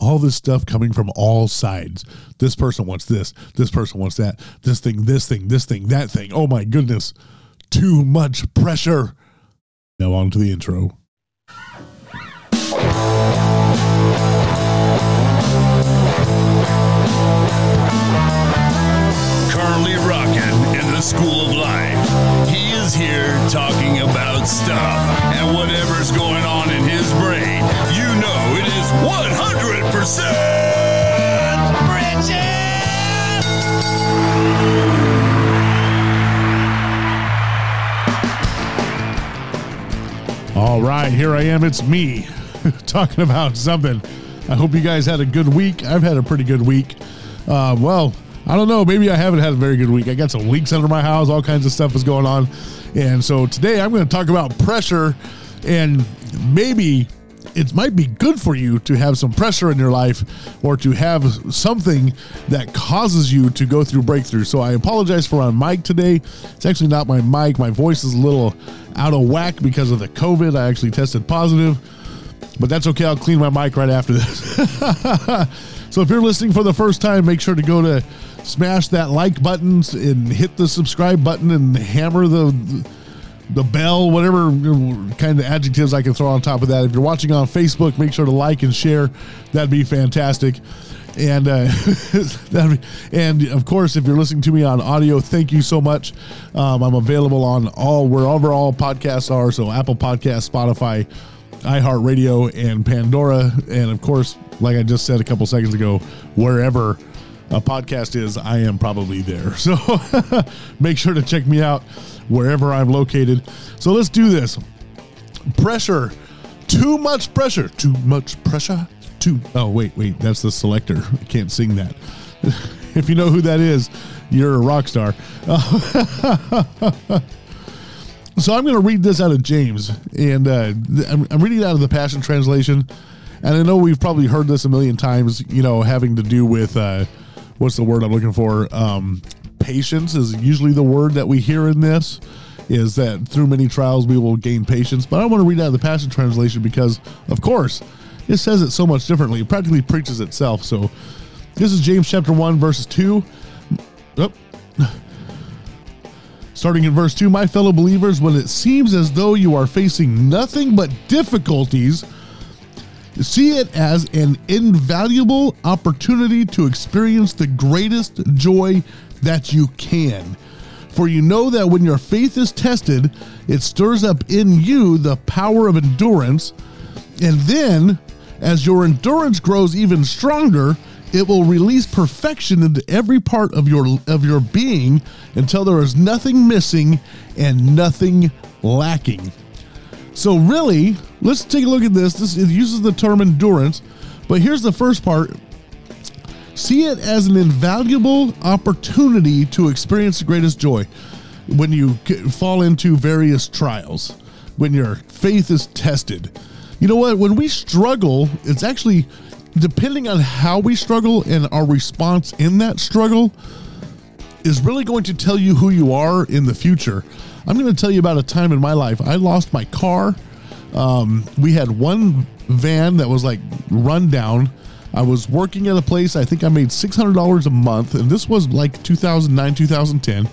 all this stuff coming from all sides. This person wants this. This person wants that. This thing, this thing, this thing, that thing. Oh my goodness. Too much pressure. Now on to the intro. Currently rocking in the School of Life. He is here talking about stuff and whatever's going on in his brain. You know it is 100% Bridget! All right, here I am. It's me talking about something. I hope you guys had a good week. I've had a pretty good week. Well, I don't know. Maybe I haven't had a very good week. I got some leaks under my house. All kinds of stuff is going on. And so today I'm going to talk about pressure. And maybe it might be good for you to have some pressure in your life or to have something that causes you to go through breakthrough. So I apologize for my mic today. It's actually not my mic. My voice is a little out of whack because of the COVID. I actually tested positive, but that's okay. I'll clean my mic right after this. So if you're listening for the first time, make sure to go to smash that like button and hit the subscribe button and hammer the bell, whatever kind of adjectives I can throw on top of that. If you're watching on Facebook, make sure to like and share. That'd be fantastic. And and of course, if you're listening to me on audio, thank you so much. I'm available on wherever all podcasts are. So Apple Podcasts, Spotify, iHeartRadio, and Pandora. And of course, like I just said a couple seconds ago, wherever a podcast is, I am probably there. So make sure to check me out wherever I'm located. So let's do this. Pressure. Too much pressure. Too much pressure. Oh, wait. That's the Selector. I can't sing that. If you know who that is, you're a rock star. So I'm going to read this out of James. And I'm reading it out of the Passion Translation. And I know we've probably heard this a million times, you know, having to do with... what's the word I'm looking for? Patience is usually the word that we hear in this, is that through many trials we will gain patience. But I want to read out of the Passion Translation because, of course, it says it so much differently. It practically preaches itself. So this is James chapter 1, verses 2. Starting in verse 2, my fellow believers, when it seems as though you are facing nothing but difficulties, see it as an invaluable opportunity to experience the greatest joy that you can. For you know that when your faith is tested, it stirs up in you the power of endurance. And then, as your endurance grows even stronger, it will release perfection into every part of your being until there is nothing missing and nothing lacking. So really, let's take a look at this. It uses the term endurance, but here's the first part. See it as an invaluable opportunity to experience the greatest joy when you fall into various trials, when your faith is tested. You know what? When we struggle, it's actually, depending on how we struggle and our response in that struggle, is really going to tell you who you are in the future. I'm going to tell you about a time in my life. I lost my car. We had one van that was like run down. I was working at a place. I think I made $600 a month. And this was like 2009, 2010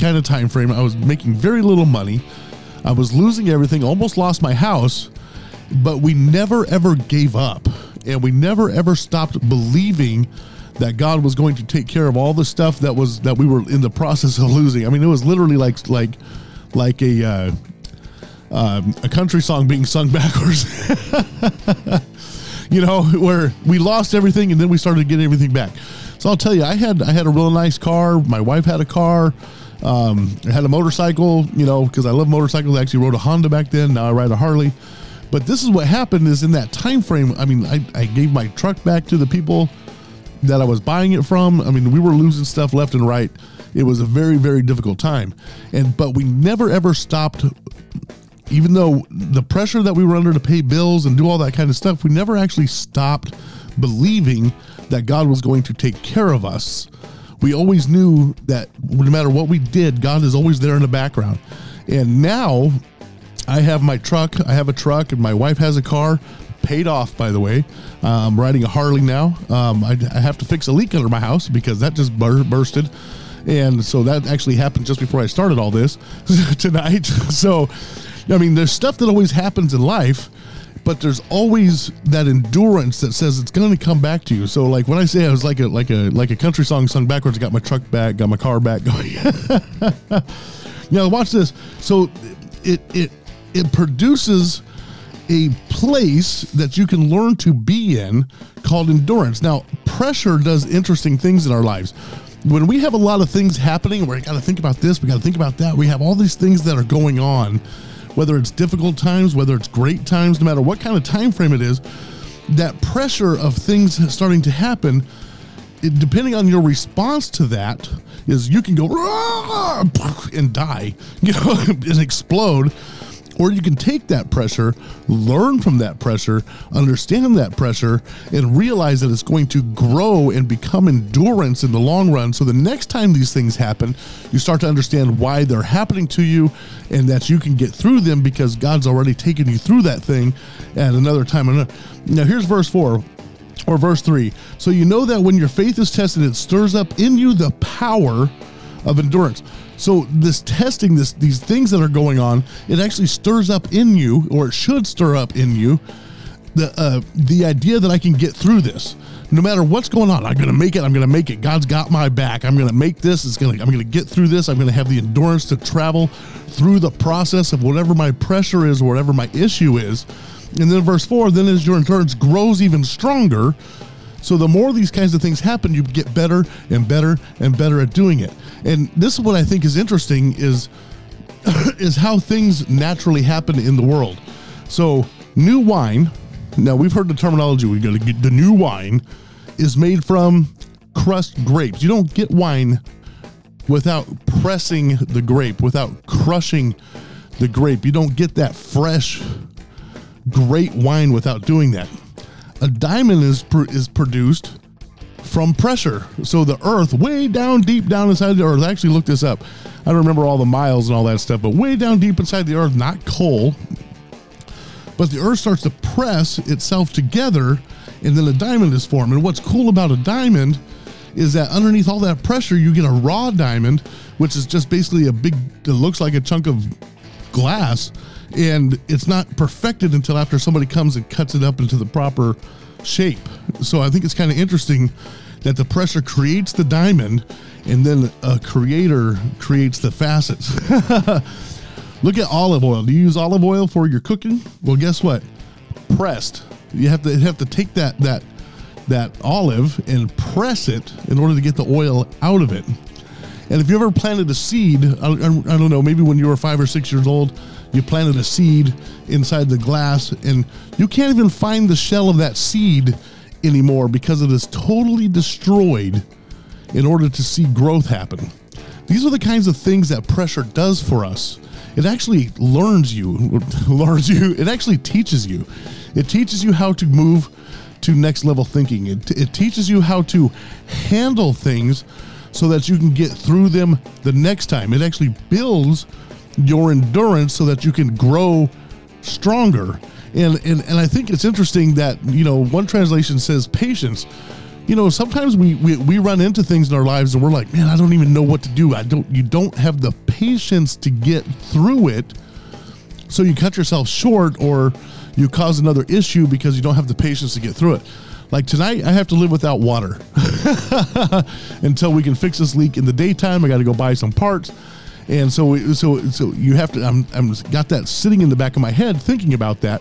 kind of time frame. I was making very little money. I was losing everything, almost lost my house, but we never, ever gave up. And we never, ever stopped believing that God was going to take care of all the stuff that we were in the process of losing. I mean, it was literally like a country song being sung backwards, you know, where we lost everything and then we started getting everything back. So I'll tell you, I had a real nice car. My wife had a car. I had a motorcycle, you know, because I love motorcycles. I actually rode a Honda back then. Now I ride a Harley. But this is what happened is in that time frame. I mean, I gave my truck back to the people that I was buying it from. I mean, we were losing stuff left and right. It was a very, very difficult time. But we never, ever stopped, even though the pressure that we were under to pay bills and do all that kind of stuff, we never actually stopped believing that God was going to take care of us. We always knew that no matter what we did, God is always there in the background. And now I have a truck, and my wife has a car. paid off, by the way. I'm riding a Harley now. I have to fix a leak under my house because that just bursted. And so that actually happened just before I started all this tonight. So, I mean, there's stuff that always happens in life, but there's always that endurance that says it's going to come back to you. So, like when I say I was like a country song sung backwards, I got my truck back, got my car back going. Now, watch this. So, it produces a place that you can learn to be in called endurance. Now, pressure does interesting things in our lives. When we have a lot of things happening, we got to think about this, we got to think about that. We have all these things that are going on, whether it's difficult times, whether it's great times, no matter what kind of time frame it is, that pressure of things starting to happen, depending on your response to that, is you can go and die, you know, and explode. Or you can take that pressure, learn from that pressure, understand that pressure, and realize that it's going to grow and become endurance in the long run. So the next time these things happen, you start to understand why they're happening to you and that you can get through them because God's already taken you through that thing at another time. Now here's verse 4 or verse 3. So you know that when your faith is tested, it stirs up in you the power of endurance. So this testing, these things that are going on, it actually stirs up in you, or it should stir up in you, the idea that I can get through this. No matter what's going on, I'm going to make it. God's got my back. I'm going to make this. I'm going to get through this. I'm going to have the endurance to travel through the process of whatever my pressure is or whatever my issue is. And then verse 4, then as your endurance grows even stronger, so the more these kinds of things happen, you get better and better and better at doing it. And this is what I think is interesting is how things naturally happen in the world. So new wine, now we've heard the terminology, we gotta get the new wine is made from crushed grapes. You don't get wine without pressing the grape, without crushing the grape. You don't get that fresh, great wine without doing that. A diamond is produced from pressure. So the earth way down deep down inside the earth, I actually looked this up. I don't remember all the miles and all that stuff, but way down deep inside the earth, not coal, but the earth starts to press itself together and then a diamond is formed. And what's cool about a diamond is that underneath all that pressure, you get a raw diamond, which is just basically it looks like a chunk of glass. And it's not perfected until after somebody comes and cuts it up into the proper shape. So I think it's kind of interesting that the pressure creates the diamond and then a creator creates the facets. Look at olive oil. Do you use olive oil for your cooking? Well, guess what? Pressed. You have to take that olive and press it in order to get the oil out of it. And if you ever planted a seed, I don't know, maybe when you were 5 or 6 years old, you planted a seed inside the glass and you can't even find the shell of that seed anymore because it is totally destroyed in order to see growth happen. These are the kinds of things that pressure does for us. It actually learns you. It actually teaches you. It teaches you how to move to next level thinking. It teaches you how to handle things so that you can get through them the next time. It actually builds your endurance so that you can grow stronger. And I think it's interesting that, you know, one translation says patience. You know, sometimes we run into things in our lives and we're like, man, I don't even know what to do. You don't have the patience to get through it. So you cut yourself short or you cause another issue because you don't have the patience to get through it. Like tonight, I have to live without water until we can fix this leak in the daytime. I got to go buy some parts, and so you have to. I'm got that sitting in the back of my head thinking about that.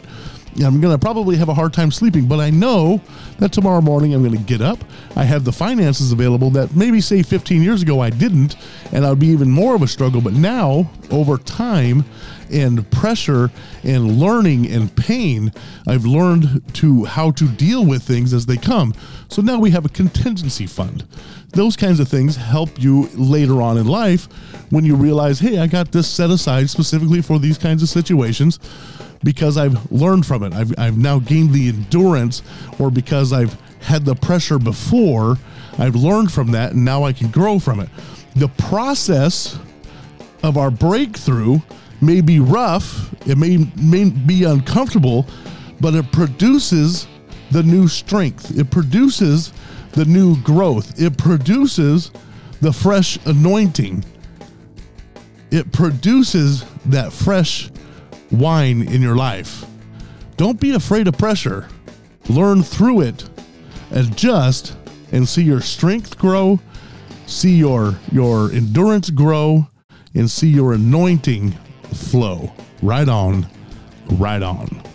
I'm gonna probably have a hard time sleeping, but I know that tomorrow morning I'm gonna get up. I have the finances available that maybe say 15 years ago I didn't, and I'd be even more of a struggle. But now, over time, and pressure, and learning, and pain, I've learned to how to deal with things as they come. So now we have a contingency fund. Those kinds of things help you later on in life when you realize, hey, I got this set aside specifically for these kinds of situations. Because I've learned from it. I've now gained the endurance, or because I've had the pressure before, I've learned from that and now I can grow from it. The process of our breakthrough may be rough, it may be uncomfortable, but it produces the new strength. It produces the new growth. It produces the fresh anointing. It produces that fresh wine in your life. Don't be afraid of pressure. Learn through it, adjust, and see your strength grow, see your endurance grow, and see your anointing flow. Right on, right on.